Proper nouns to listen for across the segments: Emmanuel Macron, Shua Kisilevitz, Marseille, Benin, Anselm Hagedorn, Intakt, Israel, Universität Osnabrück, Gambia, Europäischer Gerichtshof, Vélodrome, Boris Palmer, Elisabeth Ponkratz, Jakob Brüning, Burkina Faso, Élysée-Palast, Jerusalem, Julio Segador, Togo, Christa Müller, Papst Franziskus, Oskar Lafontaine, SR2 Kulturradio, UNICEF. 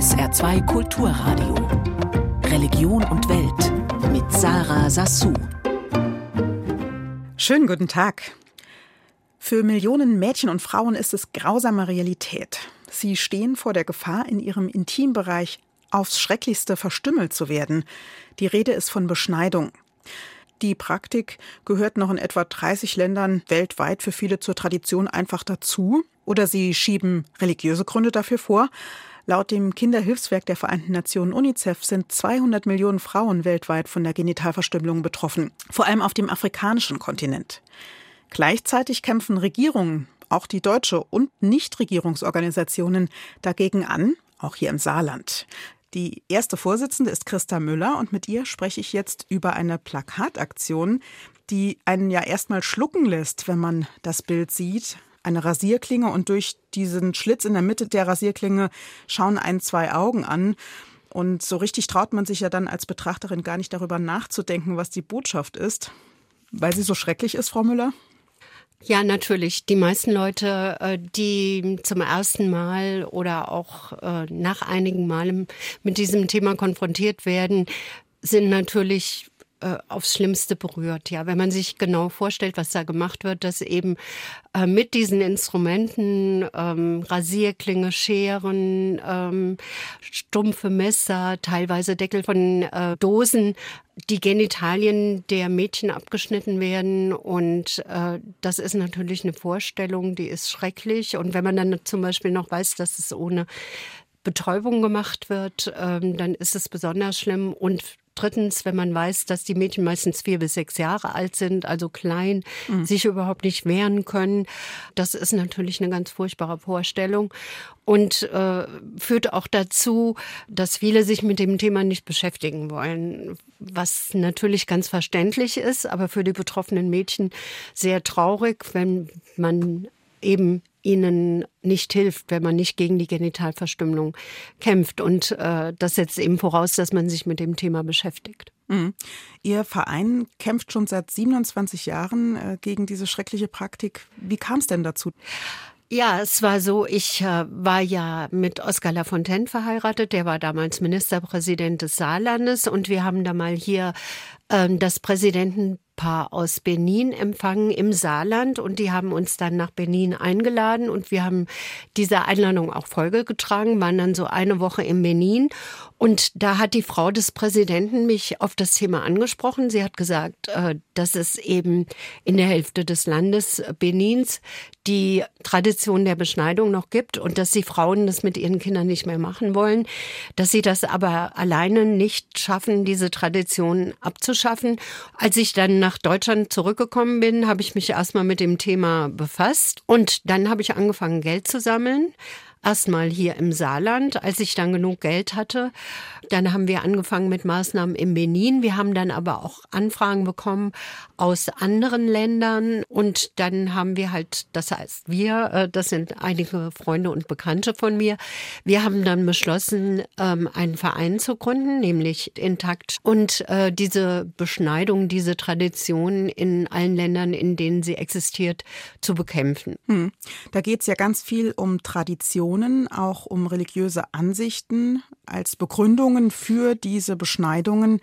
SR2 Kulturradio. Religion und Welt mit Sarah Sassou. Schönen guten Tag. Für Millionen Mädchen und Frauen ist es grausame Realität. Sie stehen vor der Gefahr, in ihrem Intimbereich aufs Schrecklichste verstümmelt zu werden. Die Rede ist von Beschneidung. Die Praktik gehört noch in etwa 30 Ländern weltweit für viele zur Tradition einfach dazu. Oder sie schieben religiöse Gründe dafür vor. Laut dem Kinderhilfswerk der Vereinten Nationen UNICEF sind 200 Millionen Frauen weltweit von der Genitalverstümmelung betroffen, vor allem auf dem afrikanischen Kontinent. Gleichzeitig kämpfen Regierungen, auch die deutsche, und Nichtregierungsorganisationen dagegen an, auch hier im Saarland. Die erste Vorsitzende ist Christa Müller und mit ihr spreche ich jetzt über eine Plakataktion, die einen ja erstmal schlucken lässt, wenn man das Bild sieht. Eine Rasierklinge und durch diesen Schlitz in der Mitte der Rasierklinge schauen einen zwei Augen an. Und so richtig traut man sich ja dann als Betrachterin gar nicht darüber nachzudenken, was die Botschaft ist, weil sie so schrecklich ist, Frau Müller. Ja, natürlich. Die meisten Leute, die zum ersten Mal oder auch nach einigen Malen mit diesem Thema konfrontiert werden, sind natürlich aufs Schlimmste berührt. Ja, wenn man sich genau vorstellt, was da gemacht wird, dass eben mit diesen Instrumenten, Rasierklinge, Scheren, stumpfe Messer, teilweise Deckel von Dosen, die Genitalien der Mädchen abgeschnitten werden, und das ist natürlich eine Vorstellung, die ist schrecklich. Und wenn man dann zum Beispiel noch weiß, dass es ohne Betäubung gemacht wird, dann ist es besonders schlimm. Und drittens, wenn man weiß, dass die Mädchen meistens 4 bis 6 Jahre alt sind, also klein, sich überhaupt nicht wehren können. Das ist natürlich eine ganz furchtbare Vorstellung und führt auch dazu, dass viele sich mit dem Thema nicht beschäftigen wollen, was natürlich ganz verständlich ist, aber für die betroffenen Mädchen sehr traurig, wenn man eben ihnen nicht hilft, wenn man nicht gegen die Genitalverstümmelung kämpft. Und das setzt eben voraus, dass man sich mit dem Thema beschäftigt. Mhm. Ihr Verein kämpft schon seit 27 Jahren gegen diese schreckliche Praktik. Wie kam es denn dazu? Ja, es war so, ich war ja mit Oskar Lafontaine verheiratet, der war damals Ministerpräsident des Saarlandes, und wir haben da mal hier das Präsidentenpaar aus Benin empfangen im Saarland, und die haben uns dann nach Benin eingeladen und wir haben dieser Einladung auch Folge getragen, waren dann so eine Woche in Benin, und da hat die Frau des Präsidenten mich auf das Thema angesprochen. Sie hat gesagt, dass es eben in der Hälfte des Landes Benins die Tradition der Beschneidung noch gibt und dass die Frauen das mit ihren Kindern nicht mehr machen wollen, dass sie das aber alleine nicht schaffen, diese Tradition abzuschaffen. Als ich dann nach Deutschland zurückgekommen bin, habe ich mich erstmal mit dem Thema befasst und dann habe ich angefangen, Geld zu sammeln. Erstmal hier im Saarland, als ich dann genug Geld hatte. Dann haben wir angefangen mit Maßnahmen in Benin. Wir haben dann aber auch Anfragen bekommen aus anderen Ländern. Und dann haben wir halt, das heißt wir, das sind einige Freunde und Bekannte von mir, wir haben dann beschlossen, einen Verein zu gründen, nämlich Intakt. Und diese Beschneidung, diese Tradition in allen Ländern, in denen sie existiert, zu bekämpfen. Da geht es ja ganz viel um Tradition, auch um religiöse Ansichten als Begründungen für diese Beschneidungen.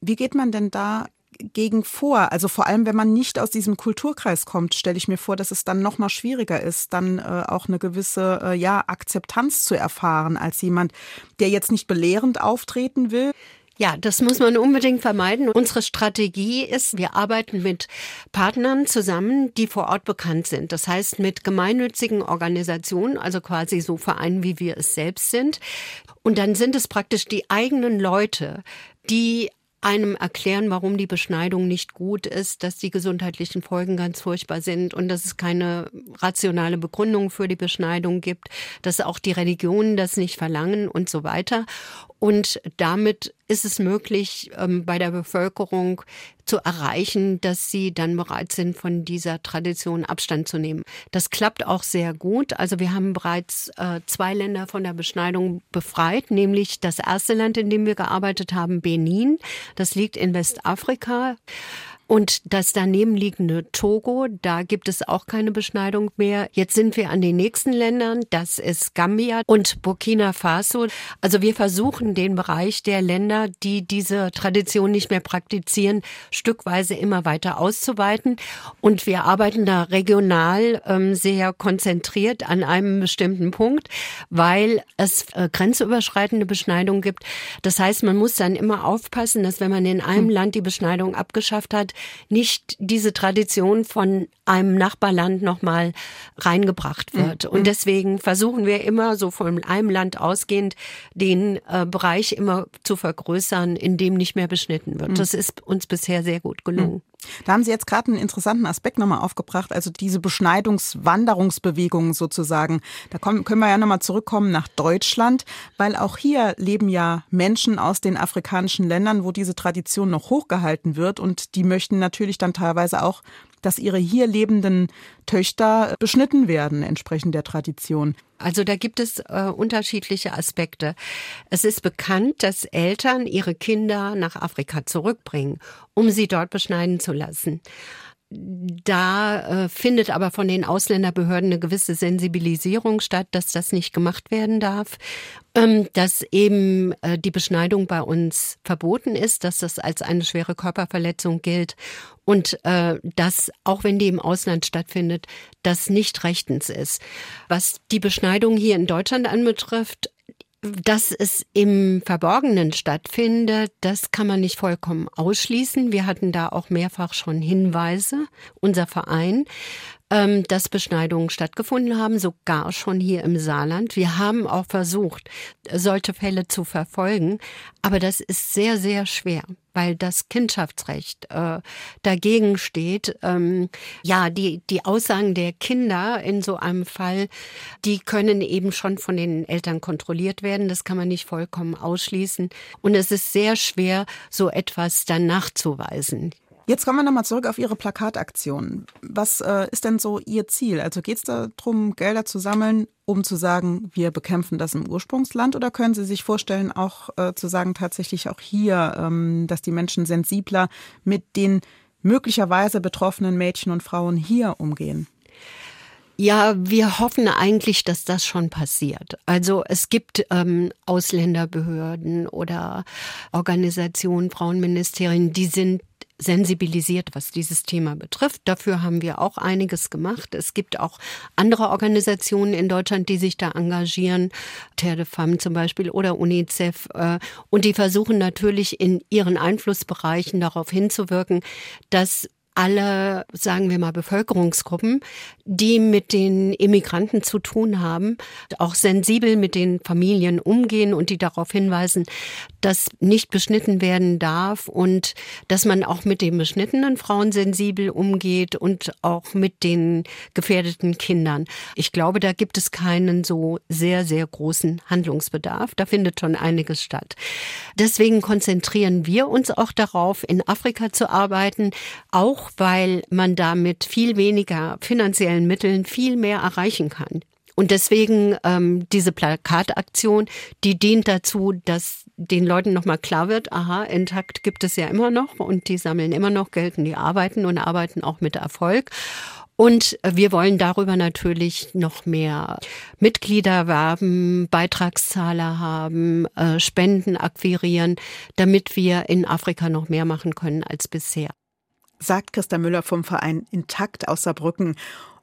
Wie geht man denn dagegen vor? Also vor allem, wenn man nicht aus diesem Kulturkreis kommt, stelle ich mir vor, dass es dann noch mal schwieriger ist, dann auch eine gewisse Akzeptanz zu erfahren als jemand, der jetzt nicht belehrend auftreten will. Ja, das muss man unbedingt vermeiden. Unsere Strategie ist, wir arbeiten mit Partnern zusammen, die vor Ort bekannt sind. Das heißt, mit gemeinnützigen Organisationen, also quasi so Vereinen, wie wir es selbst sind. Und dann sind es praktisch die eigenen Leute, die einem erklären, warum die Beschneidung nicht gut ist, dass die gesundheitlichen Folgen ganz furchtbar sind und dass es keine rationale Begründung für die Beschneidung gibt, dass auch die Religionen das nicht verlangen und so weiter. Und damit ist es möglich, bei der Bevölkerung zu erreichen, dass sie dann bereit sind, von dieser Tradition Abstand zu nehmen. Das klappt auch sehr gut. Also wir haben bereits 2 Länder von der Beschneidung befreit, nämlich das erste Land, in dem wir gearbeitet haben, Benin. Das liegt in Westafrika. Und das daneben liegende Togo, da gibt es auch keine Beschneidung mehr. Jetzt sind wir an den nächsten Ländern. Das ist Gambia und Burkina Faso. Also wir versuchen, den Bereich der Länder, die diese Tradition nicht mehr praktizieren, stückweise immer weiter auszuweiten. Und wir arbeiten da regional sehr konzentriert an einem bestimmten Punkt, weil es grenzüberschreitende Beschneidung gibt. Das heißt, man muss dann immer aufpassen, dass wenn man in einem Land die Beschneidung abgeschafft hat, nicht diese Tradition von einem Nachbarland nochmal reingebracht wird. Und deswegen versuchen wir immer, so von einem Land ausgehend, den Bereich immer zu vergrößern, in dem nicht mehr beschnitten wird. Das ist uns bisher sehr gut gelungen. Da haben Sie jetzt gerade einen interessanten Aspekt nochmal aufgebracht, also diese Beschneidungswanderungsbewegungen sozusagen. Da können wir ja nochmal zurückkommen nach Deutschland, weil auch hier leben ja Menschen aus den afrikanischen Ländern, wo diese Tradition noch hochgehalten wird, und die möchten natürlich dann teilweise auch, dass ihre hier lebenden Töchter beschnitten werden, entsprechend der Tradition. Also da gibt es unterschiedliche Aspekte. Es ist bekannt, dass Eltern ihre Kinder nach Afrika zurückbringen, um sie dort beschneiden zu lassen. Da findet aber von den Ausländerbehörden eine gewisse Sensibilisierung statt, dass das nicht gemacht werden darf, dass eben die Beschneidung bei uns verboten ist, dass das als eine schwere Körperverletzung gilt und dass, auch wenn die im Ausland stattfindet, das nicht rechtens ist. Was die Beschneidung hier in Deutschland anbetrifft, dass es im Verborgenen stattfindet, das kann man nicht vollkommen ausschließen. Wir hatten da auch mehrfach schon Hinweise, unser Verein, dass Beschneidungen stattgefunden haben, sogar schon hier im Saarland. Wir haben auch versucht, solche Fälle zu verfolgen, aber das ist sehr, sehr schwer, weil das Kindschaftsrecht dagegen steht. Die Aussagen der Kinder in so einem Fall, die können eben schon von den Eltern kontrolliert werden. Das kann man nicht vollkommen ausschließen. Und es ist sehr schwer, so etwas dann nachzuweisen. Jetzt kommen wir nochmal zurück auf Ihre Plakataktion. Was ist denn so Ihr Ziel? Also geht es darum, Gelder zu sammeln, um zu sagen, wir bekämpfen das im Ursprungsland? Oder können Sie sich vorstellen, auch zu sagen, tatsächlich auch hier, dass die Menschen sensibler mit den möglicherweise betroffenen Mädchen und Frauen hier umgehen? Ja, wir hoffen eigentlich, dass das schon passiert. Also es gibt Ausländerbehörden oder Organisationen, Frauenministerien, die sind sensibilisiert, was dieses Thema betrifft. Dafür haben wir auch einiges gemacht. Es gibt auch andere Organisationen in Deutschland, die sich da engagieren, Terre de Femme zum Beispiel oder UNICEF. Und die versuchen natürlich in ihren Einflussbereichen darauf hinzuwirken, dass alle, sagen wir mal, Bevölkerungsgruppen, die mit den Immigranten zu tun haben, auch sensibel mit den Familien umgehen und die darauf hinweisen, dass nicht beschnitten werden darf und dass man auch mit den beschnittenen Frauen sensibel umgeht und auch mit den gefährdeten Kindern. Ich glaube, da gibt es keinen so sehr, sehr großen Handlungsbedarf. Da findet schon einiges statt. Deswegen konzentrieren wir uns auch darauf, in Afrika zu arbeiten, auch weil man da mit viel weniger finanziellen Mitteln viel mehr erreichen kann. Und deswegen diese Plakataktion, die dient dazu, dass den Leuten nochmal klar wird, aha, Intakt gibt es ja immer noch und die sammeln immer noch Geld und die arbeiten und arbeiten auch mit Erfolg. Und wir wollen darüber natürlich noch mehr Mitglieder werben, Beitragszahler haben, Spenden akquirieren, damit wir in Afrika noch mehr machen können als bisher. Sagt Christa Müller vom Verein Intakt aus Saarbrücken.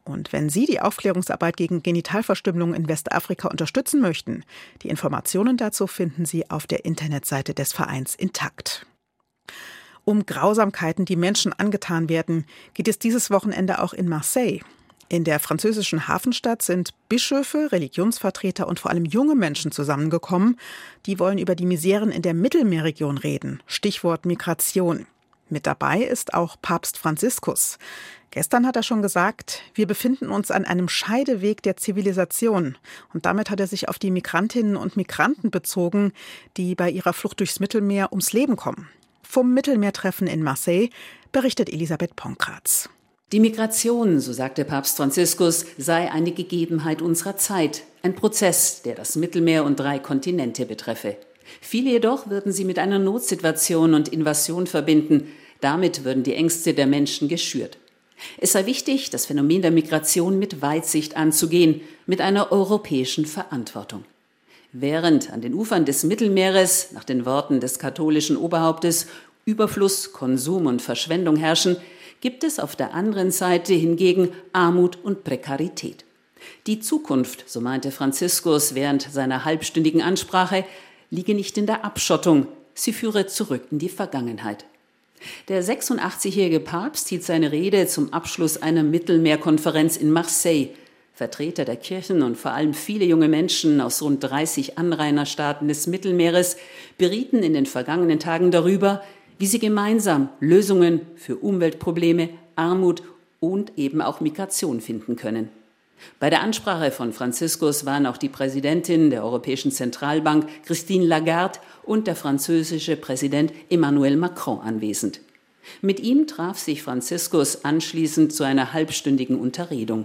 Und wenn Sie die Aufklärungsarbeit gegen Genitalverstümmelung in Westafrika unterstützen möchten, die Informationen dazu finden Sie auf der Internetseite des Vereins Intakt. Um Grausamkeiten, die Menschen angetan werden, geht es dieses Wochenende auch in Marseille. In der französischen Hafenstadt sind Bischöfe, Religionsvertreter und vor allem junge Menschen zusammengekommen. Die wollen über die Miseren in der Mittelmeerregion reden. Stichwort Migration. Mit dabei ist auch Papst Franziskus. Gestern hat er schon gesagt, wir befinden uns an einem Scheideweg der Zivilisation. Und damit hat er sich auf die Migrantinnen und Migranten bezogen, die bei ihrer Flucht durchs Mittelmeer ums Leben kommen. Vom Mittelmeertreffen in Marseille berichtet Elisabeth Ponkratz. Die Migration, so sagte Papst Franziskus, sei eine Gegebenheit unserer Zeit. Ein Prozess, der das Mittelmeer und 3 Kontinente betreffe. Viele jedoch würden sie mit einer Notsituation und Invasion verbinden. Damit würden die Ängste der Menschen geschürt. Es sei wichtig, das Phänomen der Migration mit Weitsicht anzugehen, mit einer europäischen Verantwortung. Während an den Ufern des Mittelmeeres, nach den Worten des katholischen Oberhauptes, Überfluss, Konsum und Verschwendung herrschen, gibt es auf der anderen Seite hingegen Armut und Prekarität. Die Zukunft, so meinte Franziskus während seiner halbstündigen Ansprache, liege nicht in der Abschottung, sie führe zurück in die Vergangenheit. Der 86-jährige Papst hielt seine Rede zum Abschluss einer Mittelmeerkonferenz in Marseille. Vertreter der Kirchen und vor allem viele junge Menschen aus rund 30 Anrainerstaaten des Mittelmeeres berieten in den vergangenen Tagen darüber, wie sie gemeinsam Lösungen für Umweltprobleme, Armut und eben auch Migration finden können. Bei der Ansprache von Franziskus waren auch die Präsidentin der Europäischen Zentralbank, Christine Lagarde, und der französische Präsident Emmanuel Macron anwesend. Mit ihm traf sich Franziskus anschließend zu einer halbstündigen Unterredung.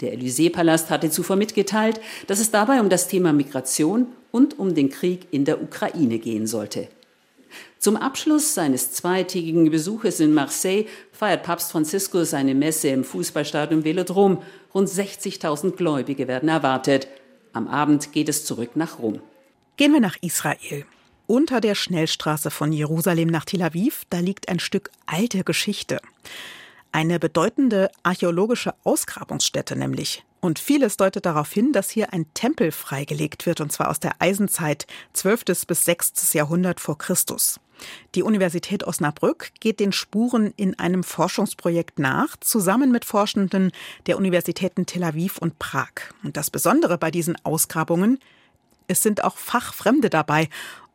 Der Élysée-Palast hatte zuvor mitgeteilt, dass es dabei um das Thema Migration und um den Krieg in der Ukraine gehen sollte. Zum Abschluss seines zweitägigen Besuches in Marseille feiert Papst Franziskus seine Messe im Fußballstadion Vélodrome. Rund 60.000 Gläubige werden erwartet. Am Abend geht es zurück nach Rom. Gehen wir nach Israel. Unter der Schnellstraße von Jerusalem nach Tel Aviv, da liegt ein Stück alte Geschichte. Eine bedeutende archäologische Ausgrabungsstätte nämlich. Und vieles deutet darauf hin, dass hier ein Tempel freigelegt wird, und zwar aus der Eisenzeit, 12. bis 6. Jahrhundert vor Christus. Die Universität Osnabrück geht den Spuren in einem Forschungsprojekt nach, zusammen mit Forschenden der Universitäten Tel Aviv und Prag. Und das Besondere bei diesen Ausgrabungen, es sind auch Fachfremde dabei.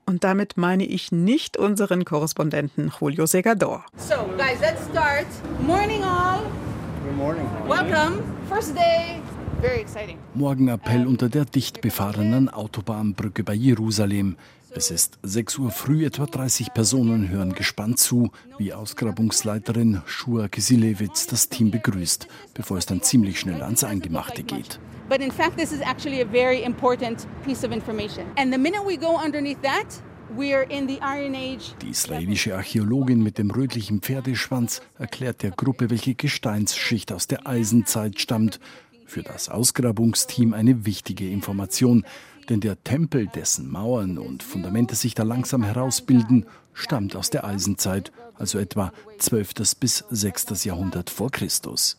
Und damit meine ich nicht unseren Korrespondenten Julio Segador. So, guys, let's start. Morning all. Good morning. Welcome. First day. Very exciting. Morgenappell unter der dicht befahrenen Autobahnbrücke bei Jerusalem. Es ist 6 Uhr früh, etwa 30 Personen hören gespannt zu, wie Ausgrabungsleiterin Shua Kisilevitz das Team begrüßt, bevor es dann ziemlich schnell ans Eingemachte geht. But in fact, this is actually a very important piece of information. And the minute we go underneath that, we're in the Iron Age. Die israelische Archäologin mit dem rötlichen Pferdeschwanz erklärt der Gruppe, welche Gesteinsschicht aus der Eisenzeit stammt. Für das Ausgrabungsteam eine wichtige Information, denn der Tempel, dessen Mauern und Fundamente sich da langsam herausbilden, stammt aus der Eisenzeit, also etwa 12. bis 6. Jahrhundert vor Christus.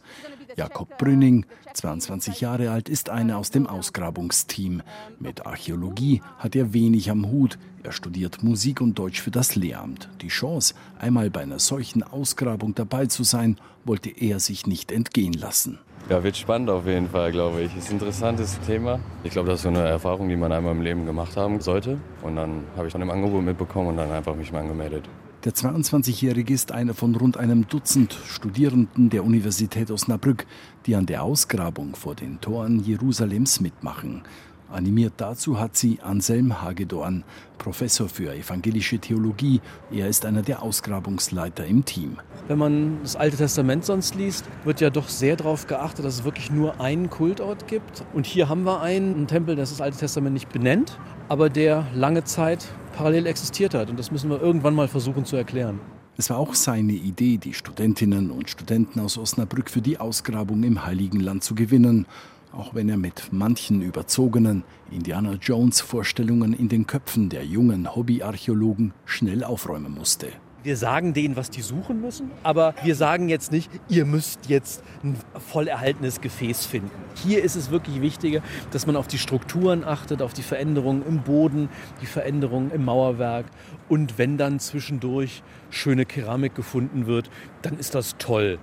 Jakob Brüning, 22 Jahre alt, ist einer aus dem Ausgrabungsteam. Mit Archäologie hat er wenig am Hut. Er studiert Musik und Deutsch für das Lehramt. Die Chance, einmal bei einer solchen Ausgrabung dabei zu sein, wollte er sich nicht entgehen lassen. Ja, wird spannend auf jeden Fall, glaube ich. Ist ein interessantes Thema. Ich glaube, das ist so eine Erfahrung, die man einmal im Leben gemacht haben sollte. Und dann habe ich von dem Angebot mitbekommen und dann einfach mich mal angemeldet. Der 22-Jährige ist einer von rund einem Dutzend Studierenden der Universität Osnabrück, die an der Ausgrabung vor den Toren Jerusalems mitmachen. Animiert dazu hat sie Anselm Hagedorn, Professor für evangelische Theologie. Er ist einer der Ausgrabungsleiter im Team. Wenn man das Alte Testament sonst liest, wird ja doch sehr darauf geachtet, dass es wirklich nur einen Kultort gibt. Und hier haben wir einen Tempel, das das Alte Testament nicht benennt, aber der lange Zeit parallel existiert hat. Und das müssen wir irgendwann mal versuchen zu erklären. Es war auch seine Idee, die Studentinnen und Studenten aus Osnabrück für die Ausgrabung im Heiligen Land zu gewinnen. Auch wenn er mit manchen überzogenen Indiana Jones-Vorstellungen in den Köpfen der jungen Hobbyarchäologen schnell aufräumen musste. Wir sagen denen, was die suchen müssen, aber wir sagen jetzt nicht, ihr müsst jetzt ein voll erhaltenes Gefäß finden. Hier ist es wirklich wichtiger, dass man auf die Strukturen achtet, auf die Veränderungen im Boden, die Veränderungen im Mauerwerk. Und wenn dann zwischendurch schöne Keramik gefunden wird, dann ist das toll.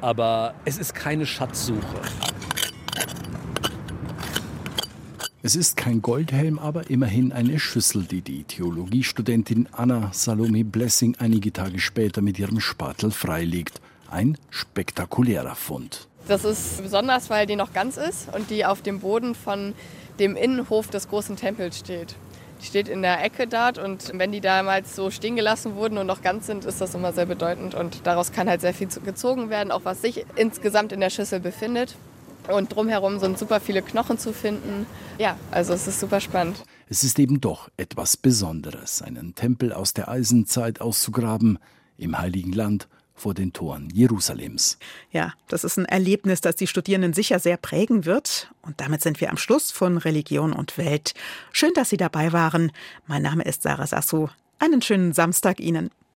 Aber es ist keine Schatzsuche. Es ist kein Goldhelm, aber immerhin eine Schüssel, die die Theologiestudentin Anna Salome Blessing einige Tage später mit ihrem Spatel freilegt. Ein spektakulärer Fund. Das ist besonders, weil die noch ganz ist und die auf dem Boden von dem Innenhof des großen Tempels steht. Die steht in der Ecke dort und wenn die damals so stehen gelassen wurden und noch ganz sind, ist das immer sehr bedeutend. Und daraus kann halt sehr viel gezogen werden, auch was sich insgesamt in der Schüssel befindet. Und drumherum sind super viele Knochen zu finden. Ja, also es ist super spannend. Es ist eben doch etwas Besonderes, einen Tempel aus der Eisenzeit auszugraben. im Heiligen Land vor den Toren Jerusalems. Ja, das ist ein Erlebnis, das die Studierenden sicher sehr prägen wird. Und damit sind wir am Schluss von Religion und Welt. Schön, dass Sie dabei waren. Mein Name ist Sarah Sassou. Einen schönen Samstag Ihnen.